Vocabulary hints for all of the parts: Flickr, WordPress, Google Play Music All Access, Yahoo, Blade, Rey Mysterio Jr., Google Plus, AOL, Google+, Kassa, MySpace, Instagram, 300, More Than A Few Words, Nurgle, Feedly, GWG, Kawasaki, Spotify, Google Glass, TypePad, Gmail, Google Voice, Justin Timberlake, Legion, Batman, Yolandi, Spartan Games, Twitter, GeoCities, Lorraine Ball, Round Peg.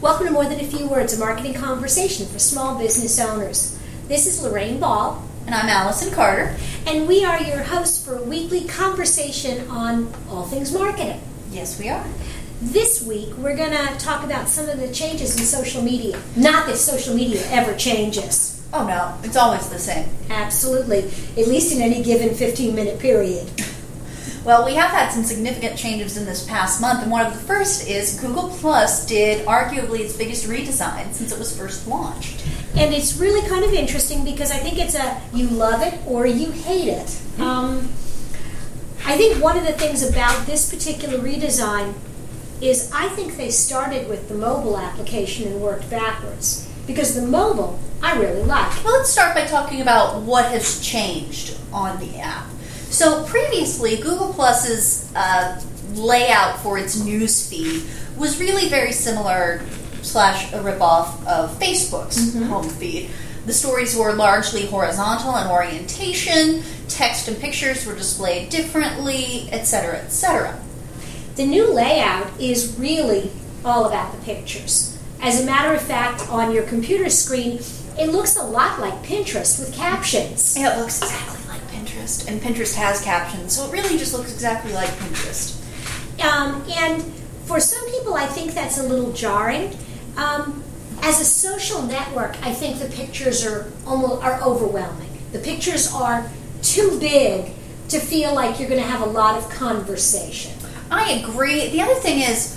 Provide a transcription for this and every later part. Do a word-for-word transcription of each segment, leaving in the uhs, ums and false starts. Welcome to More Than A Few Words, a marketing conversation for small business owners. This is Lorraine Ball. And I'm Allison Carter. And we are your hosts for a weekly conversation on all things marketing. Yes, we are. This week, we're going to talk about some of the changes in social media. Not that social media ever changes. Oh, no. It's always the same. Absolutely. At least in any given fifteen-minute period. Well, we have had some significant changes in this past month, and one of the first is Google Plus did arguably its biggest redesign since it was first launched. And it's really kind of interesting because I think it's a you love it or you hate it. Mm-hmm. Um, I think one of the things about this particular redesign is I think they started with the mobile application and worked backwards. Because the mobile, I really like. Well, let's start by talking about what has changed on the app. So previously, Google Plus's uh, layout for its newsfeed was really very similar slash a ripoff of Facebook's mm-hmm. home feed. The stories were largely horizontal in orientation, text and pictures were displayed differently, et cetera, et cetera. The new layout is really all about the pictures. As a matter of fact, on your computer screen, it looks a lot like Pinterest with captions. Yeah, it looks exactly like Pinterest, and Pinterest has captions, so it really just looks exactly like Pinterest. Um, and for some people, I think that's a little jarring. Um, as a social network, I think the pictures are almost are overwhelming. The pictures are too big to feel like you're going to have a lot of conversation. I agree. The other thing is,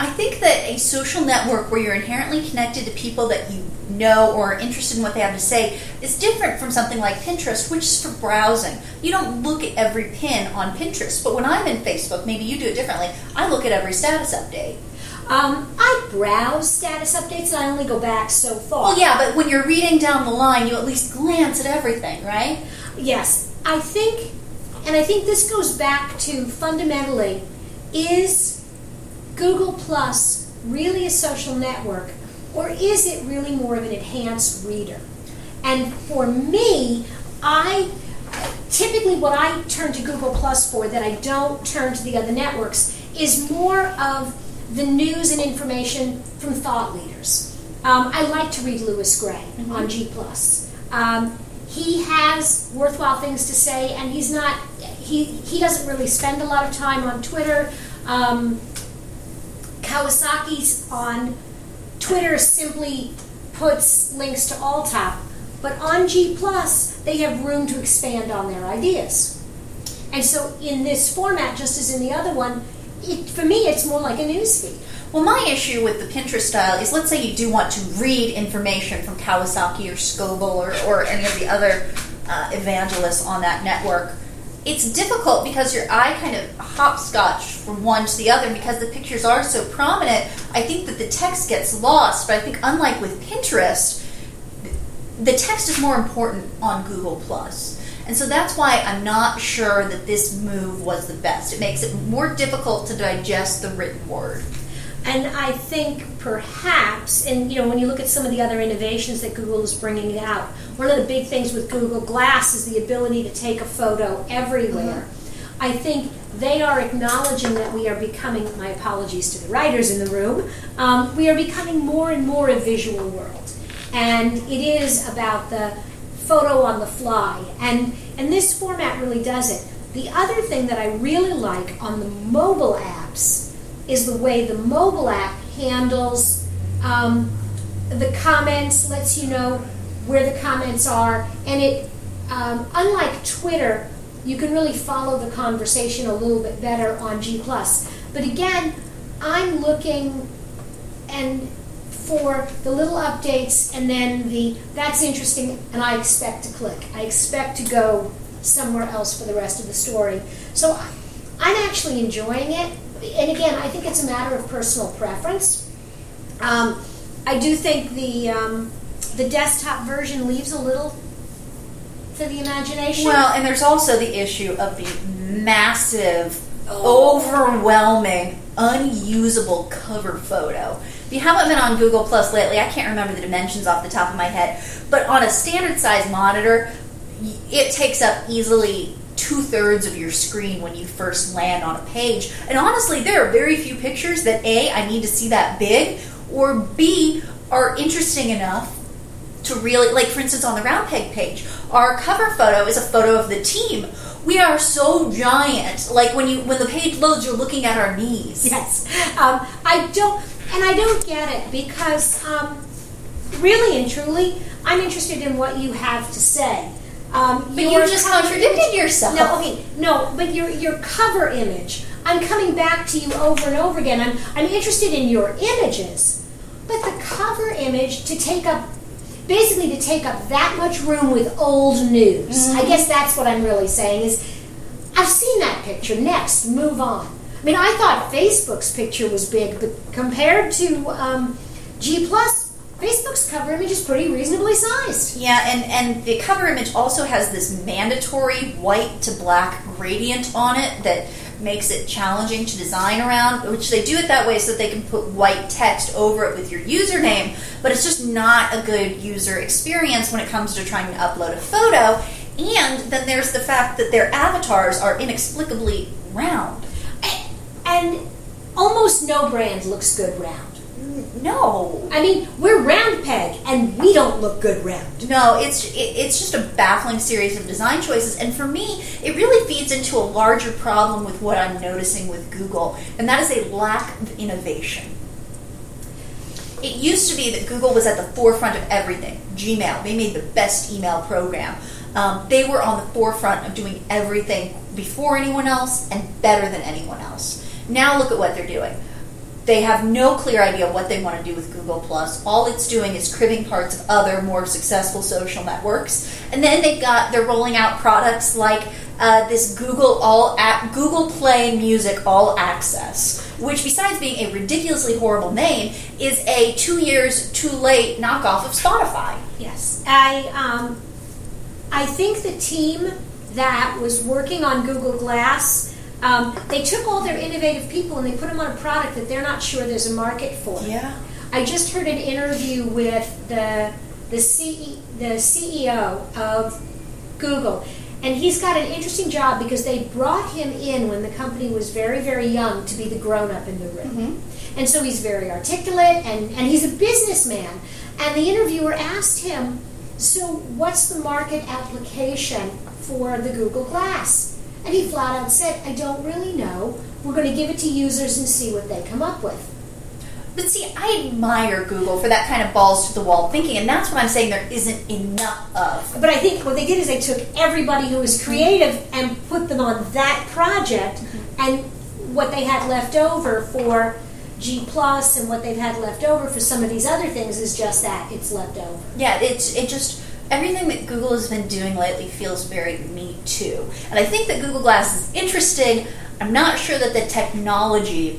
I think that a social network where you're inherently connected to people that you know or are interested in what they have to say is different from something like Pinterest, which is for browsing. You don't look at every pin on Pinterest, but when I'm in Facebook, maybe you do it differently, I look at every status update. Um, I browse status updates and I only go back so far. Well, yeah, but when you're reading down the line, you at least glance at everything, right? Yes. I think, and I think this goes back to fundamentally, is Google Plus really a social network, or is it really more of an enhanced reader? And for me, I typically what I turn to Google Plus for that I don't turn to the other networks is more of the news and information from thought leaders. Um, I like to read Lewis Gray mm-hmm. on G plus. Um, he has worthwhile things to say, and he's not he he doesn't really spend a lot of time on Twitter. Um, Kawasaki's on Twitter simply puts links to all top, but on G plus, they have room to expand on their ideas. And so in this format, just as in the other one, it, for me, it's more like a newsfeed. Well, my issue with the Pinterest style is, let's say you do want to read information from Kawasaki or Scoble or, or any of the other uh, evangelists on that network. It's difficult because your eye kind of hopscotch from one to the other, and because the pictures are so prominent, I think that the text gets lost. But I think, unlike with Pinterest, the text is more important on Google+. And so that's why I'm not sure that this move was the best. It makes it more difficult to digest the written word. And I think perhaps, and you know, when you look at some of the other innovations that Google is bringing out, one of the big things with Google Glass is the ability to take a photo everywhere. Mm-hmm. I think they are acknowledging that we are becoming, my apologies to the writers in the room, um, we are becoming more and more a visual world. And it is about the photo on the fly. And, and this format really does it. The other thing that I really like on the mobile apps is the way the mobile app handles um, the comments, lets you know where the comments are, and it, um, unlike Twitter, you can really follow the conversation a little bit better on G plus. But again, I'm looking and for the little updates and then the, that's interesting, and I expect to click. I expect to go somewhere else for the rest of the story. So I'm actually enjoying it. And again, I think it's a matter of personal preference. Um, I do think the um, the desktop version leaves a little to the imagination. Well, and there's also the issue of the massive, oh. overwhelming, unusable cover photo. If you haven't been on Google Plus lately, I can't remember the dimensions off the top of my head, but on a standard size monitor, it takes up easily two-thirds of your screen when you first land on a page. And honestly, there are very few pictures that, A, I need to see that big, or B, are interesting enough to really, like for instance on the Round Peg page, our cover photo is a photo of the team. We are so giant. Like when you when the page loads, you're looking at our knees. Yes. Um, I don't, and I don't get it because um, really and truly, I'm interested in what you have to say. Um, but you just contradicted yourself. No, okay, no, but your your cover image. I'm coming back to you over and over again. I'm I'm interested in your images, but the cover image to take up. Basically, to take up that much room with old news. Mm-hmm. I guess that's what I'm really saying is, I've seen that picture. Next, move on. I mean, I thought Facebook's picture was big, but compared to um, G plus, Facebook's cover image is pretty reasonably sized. Yeah, and, and the cover image also has this mandatory white to black gradient on it that makes it challenging to design around, which they do it that way so that they can put white text over it with your username, but it's just not a good user experience when it comes to trying to upload a photo. And then there's the fact that their avatars are inexplicably round. And, and almost no brand looks good round. No. I mean, we're Round Peg, and we don't look good round. No, it's it, it's just a baffling series of design choices. And for me, it really feeds into a larger problem with what I'm noticing with Google, and that is a lack of innovation. It used to be that Google was at the forefront of everything. Gmail, they made the best email program. Um, they were on the forefront of doing everything before anyone else and better than anyone else. Now look at what they're doing. They have no clear idea what they want to do with Google+. All it's doing is cribbing parts of other, more successful social networks. And then they've got, they're rolling out products like uh, this Google All App, Google Play Music All Access, which besides being a ridiculously horrible name, is a two years too late knockoff of Spotify. Yes. I, um, I think the team that was working on Google Glass, Um, they took all their innovative people and they put them on a product that they're not sure there's a market for. Yeah. I just heard an interview with the the, C E, the C E O of Google, and he's got an interesting job because they brought him in when the company was very, very young to be the grown-up in the room. Mm-hmm. And so he's very articulate, and, and he's a businessman. And the interviewer asked him, so what's the market application for the Google Glass? And he flat out said, I don't really know. We're going to give it to users and see what they come up with. But see, I admire Google for that kind of balls-to-the-wall thinking, and that's what I'm saying there isn't enough of. But I think what they did is they took everybody who was creative and put them on that project, mm-hmm. and what they had left over for G plus, and what they've had left over for some of these other things is just that, it's left over. Yeah, it's it just... Everything that Google has been doing lately feels very me too. And I think that Google Glass is interesting. I'm not sure that the technology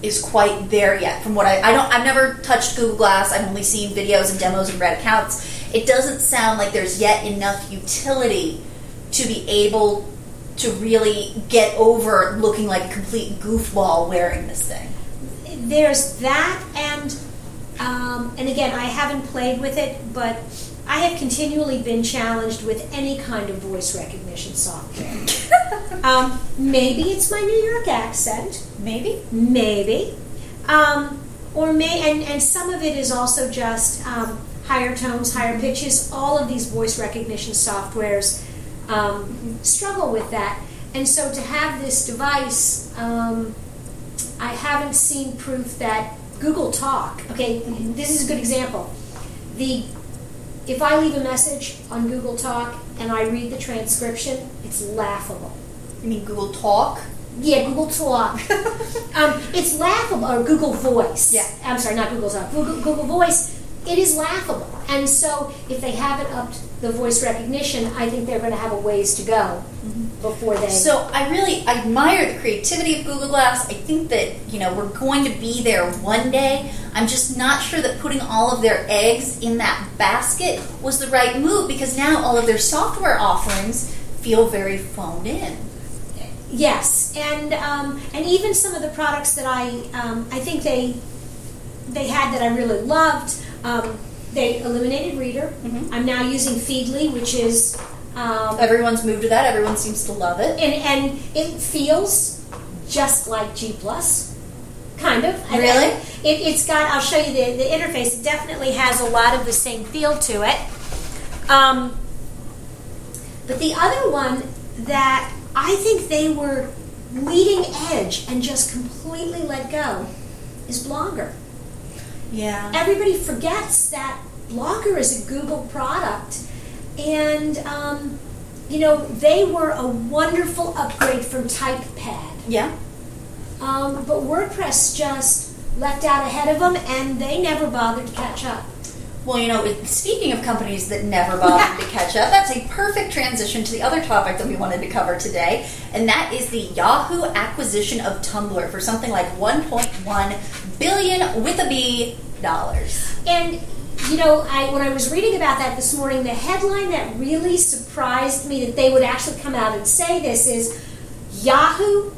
is quite there yet. From what I, I don't, I've never touched Google Glass. I've only seen videos and demos and read accounts. It doesn't sound like there's yet enough utility to be able to really get over looking like a complete goofball wearing this thing. There's that, and um, and again, I haven't played with it, but I have continually been challenged with any kind of voice recognition software. um, maybe it's my New York accent. Maybe. Maybe. Um, or may, and, and some of it is also just um, higher tones, higher pitches. All of these voice recognition softwares um, struggle with that. And so to have this device, um, I haven't seen proof that Google Talk, okay, this is a good example. The If I leave a message on Google Talk and I read the transcription, it's laughable. You mean Google Talk? Yeah, Google Talk. um, it's laughable, or Google Voice. Yeah. I'm sorry, not Google Talk. Google, Google Voice, it is laughable. And so if they haven't upped the voice recognition, I think they're going to have a ways to go mm-hmm. before they... So I really admire the creativity of Google Glass. I think that, you know, we're going to be there one day. I'm just not sure that putting all of their eggs in that basket was the right move, because now all of their software offerings feel very phoned in. Yes, and um, and even some of the products that I um, I think they they had that I really loved, um, they eliminated Reader. Mm-hmm. I'm now using Feedly, which is um, everyone's moved to that. Everyone seems to love it, and and it feels just like G plus. Kind of. Really? I, it, it's got, I'll show you the, the interface. It definitely has a lot of the same feel to it. Um, but the other one that I think they were leading edge and just completely let go is Blogger. Yeah. Everybody forgets that Blogger is a Google product, and um, you know, they were a wonderful upgrade from TypePad. Yeah. Um, but WordPress just left out ahead of them, and they never bothered to catch up. Well, you know, speaking of companies that never bothered to catch up, that's a perfect transition to the other topic that we wanted to cover today, and that is the Yahoo acquisition of Tumblr for something like one point one billion dollars with a B dollars. And, you know, I, when I was reading about that this morning, the headline that really surprised me that they would actually come out and say this is, Yahoo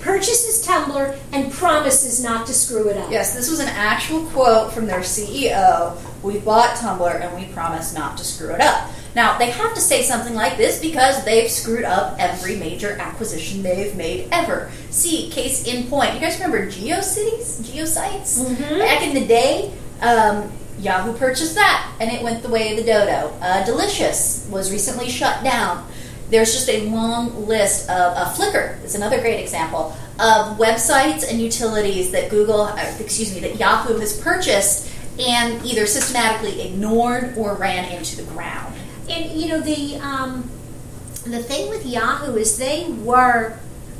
purchases Tumblr and promises not to screw it up. Yes, this was an actual quote from their C E O. We bought Tumblr and we promise not to screw it up. Now, they have to say something like this because they've screwed up every major acquisition they've made ever. See, case in point, you guys remember GeoCities? GeoSites? Mm-hmm. Back in the day, um, Yahoo purchased that and it went the way of the dodo. Uh, Delicious was recently shut down. There's just a long list of uh, Flickr is another great example of websites and utilities that Google, uh, excuse me, that Yahoo has purchased and either systematically ignored or ran into the ground. And you know, the um, the thing with Yahoo is they were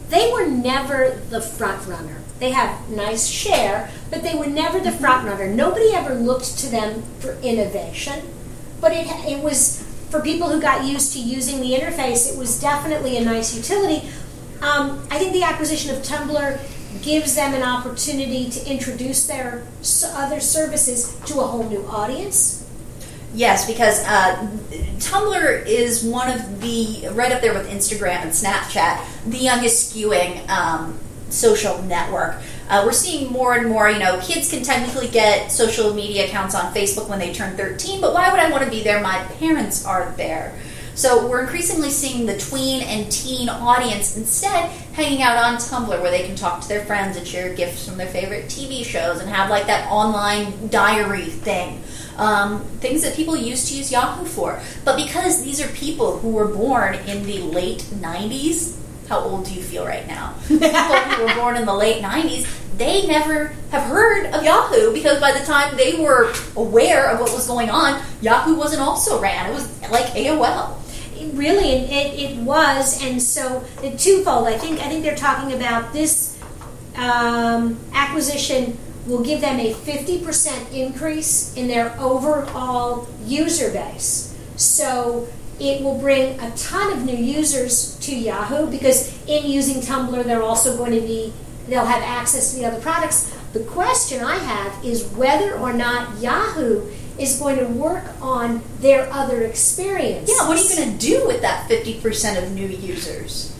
they were never the front runner. They have nice share, but they were never the front runner. Nobody ever looked to them for innovation, but it it was. For people who got used to using the interface, it was definitely a nice utility. Um, I think the acquisition of Tumblr gives them an opportunity to introduce their other services to a whole new audience. Yes, because uh, Tumblr is one of the, right up there with Instagram and Snapchat, the youngest skewing um, social network. Uh, we're seeing more and more, you know, kids can technically get social media accounts on Facebook when they turn thirteen, but why would I want to be there? My parents aren't there. So we're increasingly seeing the tween and teen audience instead hanging out on Tumblr where they can talk to their friends and share gifts from their favorite T V shows and have like that online diary thing. Um, things that people used to use Yahoo for. But because these are people who were born in the late nineties, how old do you feel right now? People who were born in the late nineties, they never have heard of Yahoo because by the time they were aware of what was going on, Yahoo wasn't also ran. It was like A O L. It really, it, it was. And so the twofold, I think I think they're talking about this um, acquisition will give them a fifty percent increase in their overall user base. So it will bring a ton of new users to Yahoo because in using Tumblr, they're also going to be, they'll have access to the other products. The question I have is whether or not Yahoo is going to work on their other experience. Yeah, what are you going to do with that fifty percent of new users?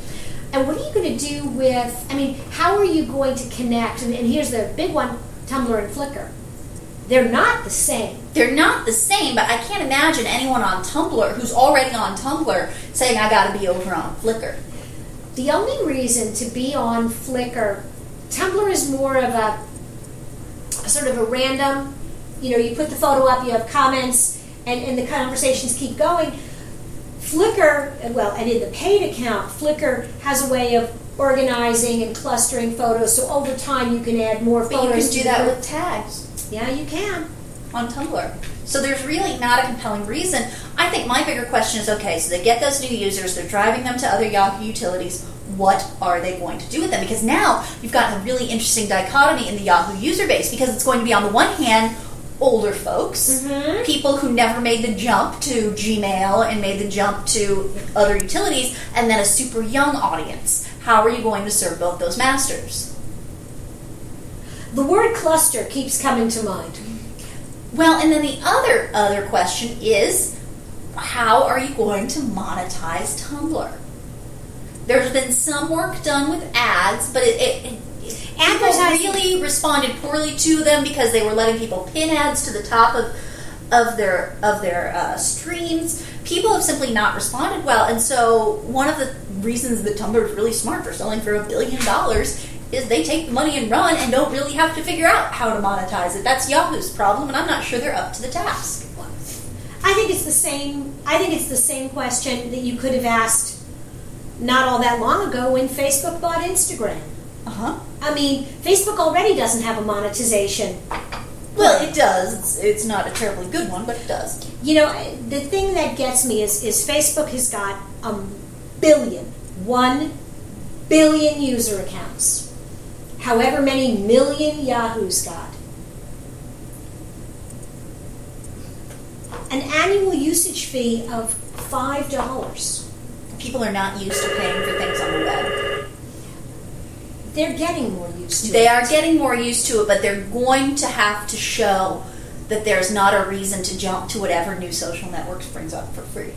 And what are you going to do with, I mean, how are you going to connect? And, and here's the big one, Tumblr and Flickr. They're not the same. They're not the same, but I can't imagine anyone on Tumblr who's already on Tumblr saying, I got to be over on Flickr. The only reason to be on Flickr, Tumblr is more of a, a sort of a random, you know, you put the photo up, you have comments, and, and the conversations keep going. Flickr, well, and in the paid account, Flickr has a way of organizing and clustering photos, so over time you can add more but photos. You can do that with tags. Yeah, you can on Tumblr. So there's really not a compelling reason. I think my bigger question is, okay, so they get those new users, they're driving them to other Yahoo utilities. What are they going to do with them? Because now you've got a really interesting dichotomy in the Yahoo user base because it's going to be, on the one hand, older folks, mm-hmm. people who never made the jump to Gmail and made the jump to other utilities, and then a super young audience. How are you going to serve both those masters? The word cluster keeps coming to mind. Well, and then the other other question is, how are you going to monetize Tumblr? There's been some work done with ads, but it, it, it people really responded poorly to them because they were letting people pin ads to the top of of their of their uh, streams. People have simply not responded well, and so one of the reasons that Tumblr is really smart for selling for a billion dollars is they take the money and run and don't really have to figure out how to monetize it. That's Yahoo's problem, and I'm not sure they're up to the task. I think it's the same. I think it's the same question that you could have asked not all that long ago when Facebook bought Instagram. Uh huh. I mean, Facebook already doesn't have a monetization. Well, it does. It's, it's not a terribly good one, but it does. You know, the thing that gets me is is Facebook has got a billion, one billion user accounts. However many million Yahoo's got. An annual usage fee of five dollars. People are not used to paying for things on the web. They're getting more used to they it. They are getting more used to it, but they're going to have to show that there's not a reason to jump to whatever new social network brings up for free.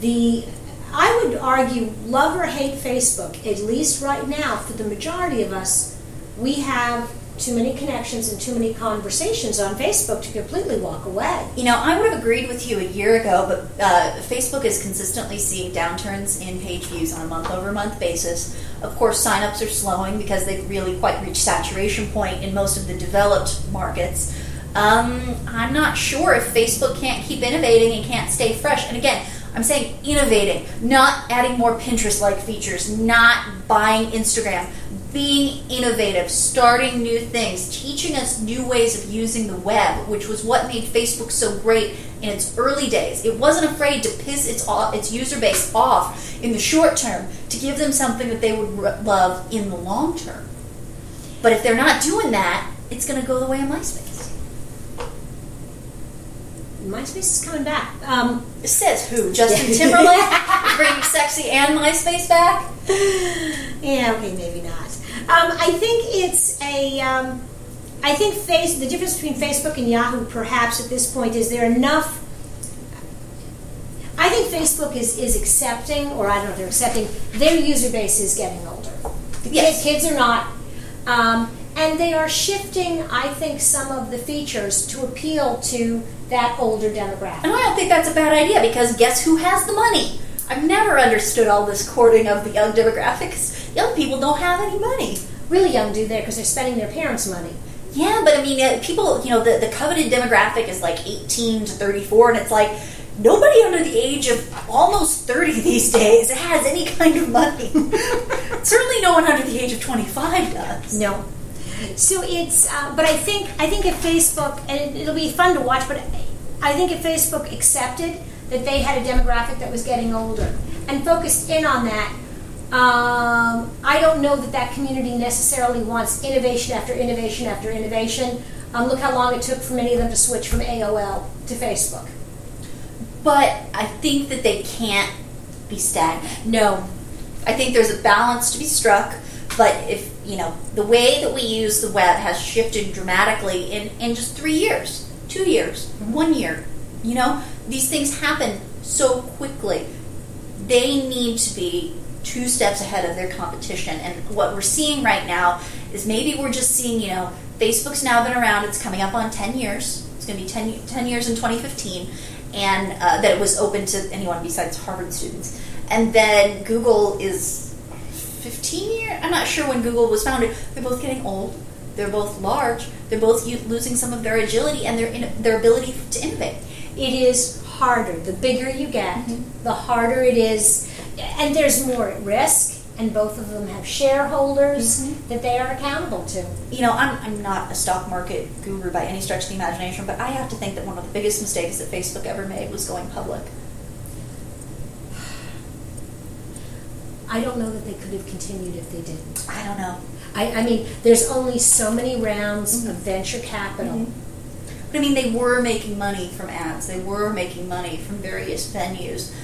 The, I would argue, love or hate Facebook, at least right now, for the majority of us, we have too many connections and too many conversations on Facebook to completely walk away. You know, I would have agreed with you a year ago, but uh, Facebook is consistently seeing downturns in page views on a month-over-month basis. Of course, sign-ups are slowing because they've really quite reached saturation point in most of the developed markets. Um, I'm not sure if Facebook can't keep innovating and can't stay fresh. And again, I'm saying innovating, not adding more Pinterest-like features, not buying Instagram, being innovative, starting new things, teaching us new ways of using the web, which was what made Facebook so great in its early days. It wasn't afraid to piss its its user base off in the short term to give them something that they would love in the long term. But if they're not doing that, it's going to go the way of MySpace. MySpace is coming back. Um, says who? Justin Timberlake? Bringing Sexy and MySpace back? Yeah, okay, maybe not. Um, I think it's a, um, I think face, the difference between Facebook and Yahoo perhaps at this point is there enough, I think Facebook is, is accepting, or I don't know if they're accepting, their user base is getting older. The yes. kids, kids are not, um, and they are shifting, I think, some of the features to appeal to that older demographic. And I don't think that's a bad idea, because guess who has the money? I've never understood all this courting of the young demographics. Young people don't have any money. Really young do they, because they're spending their parents' money. Yeah, but I mean, people, you know, the, the coveted demographic is like eighteen to thirty-four, and it's like, nobody under the age of almost thirty these days has any kind of money. Certainly no one under the age of twenty-five does. No. So it's, uh, but I think, I think if Facebook, and it'll be fun to watch, but I think if Facebook accepted that they had a demographic that was getting older and focused in on that. Um, I don't know that that community necessarily wants innovation after innovation after innovation. Um, look how long it took for many of them to switch from A O L to Facebook. But I think that they can't be stagnant. No, I think there's a balance to be struck. But if, you know, the way that we use the web has shifted dramatically in, in just three years, two years, one year, you know? These things happen so quickly. They need to be two steps ahead of their competition. And what we're seeing right now is maybe we're just seeing, you know, Facebook's now been around. It's coming up on ten years. It's going to be ten years in twenty fifteen. And uh, that it was open to anyone besides Harvard students. And then Google is fifteen years? I'm not sure when Google was founded. They're both getting old. They're both large. They're both u- losing some of their agility and their in- their ability to innovate. It is harder. The bigger you get, mm-hmm. the harder it is. And there's more at risk, and both of them have shareholders mm-hmm. that they are accountable to. You know, I'm I'm not a stock market guru by any stretch of the imagination, but I have to think that one of the biggest mistakes that Facebook ever made was going public. I don't know that they could have continued if they didn't. I don't know. I, I mean, there's only so many rounds mm-hmm. of venture capital. Mm-hmm. But I mean, they were making money from ads. They were making money from various venues,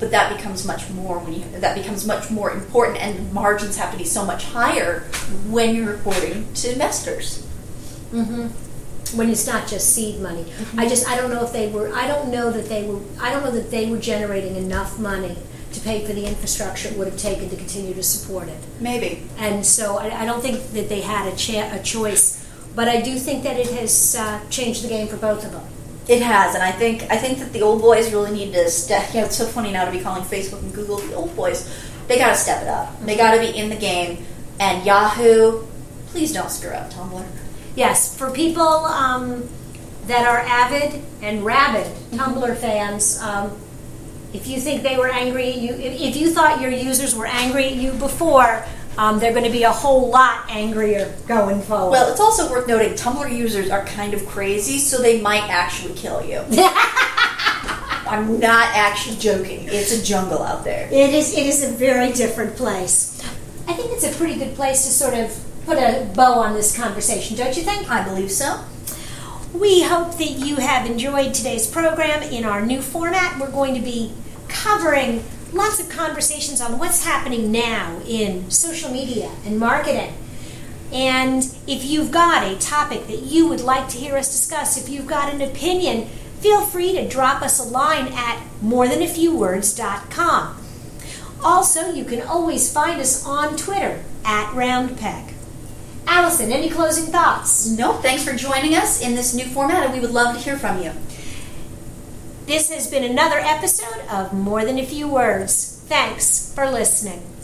but that becomes much more when you that becomes much more important, and the margins have to be so much higher when you're reporting to investors. Mm-hmm. When it's not just seed money, mm-hmm. I just I don't know if they were. I don't know that they were. I don't know that they were generating enough money to pay for the infrastructure it would have taken to continue to support it. Maybe. And so I, I don't think that they had a, cha- a choice. But I do think that it has uh, changed the game for both of them. It has, and I think I think that the old boys really need to step. Yeah, it's so funny now to be calling Facebook and Google the old boys. They got to step it up. They got to be in the game. And Yahoo Please don't screw up Tumblr. Yes, for people um, that are avid and rabid Tumblr fans, um, if you think they were angry at you, if you thought your users were angry at you before, um, they're going to be a whole lot angrier going forward. Well, it's also worth noting Tumblr users are kind of crazy, so they might actually kill you. I'm not actually joking. It's a jungle out there. It is. It is a very different place. I think it's a pretty good place to sort of put a bow on this conversation, don't you think? I believe so. We hope that you have enjoyed today's program in our new format. We're going to be covering lots of conversations on what's happening now in social media and marketing. And if you've got a topic that you would like to hear us discuss, if you've got an opinion, feel free to drop us a line at more than a few words dot com. Also, you can always find us on Twitter at Round Peg. Allison, any closing thoughts? No, thanks for joining us in this new format, and we would love to hear from you. This has been another episode of More Than a Few Words. Thanks for listening.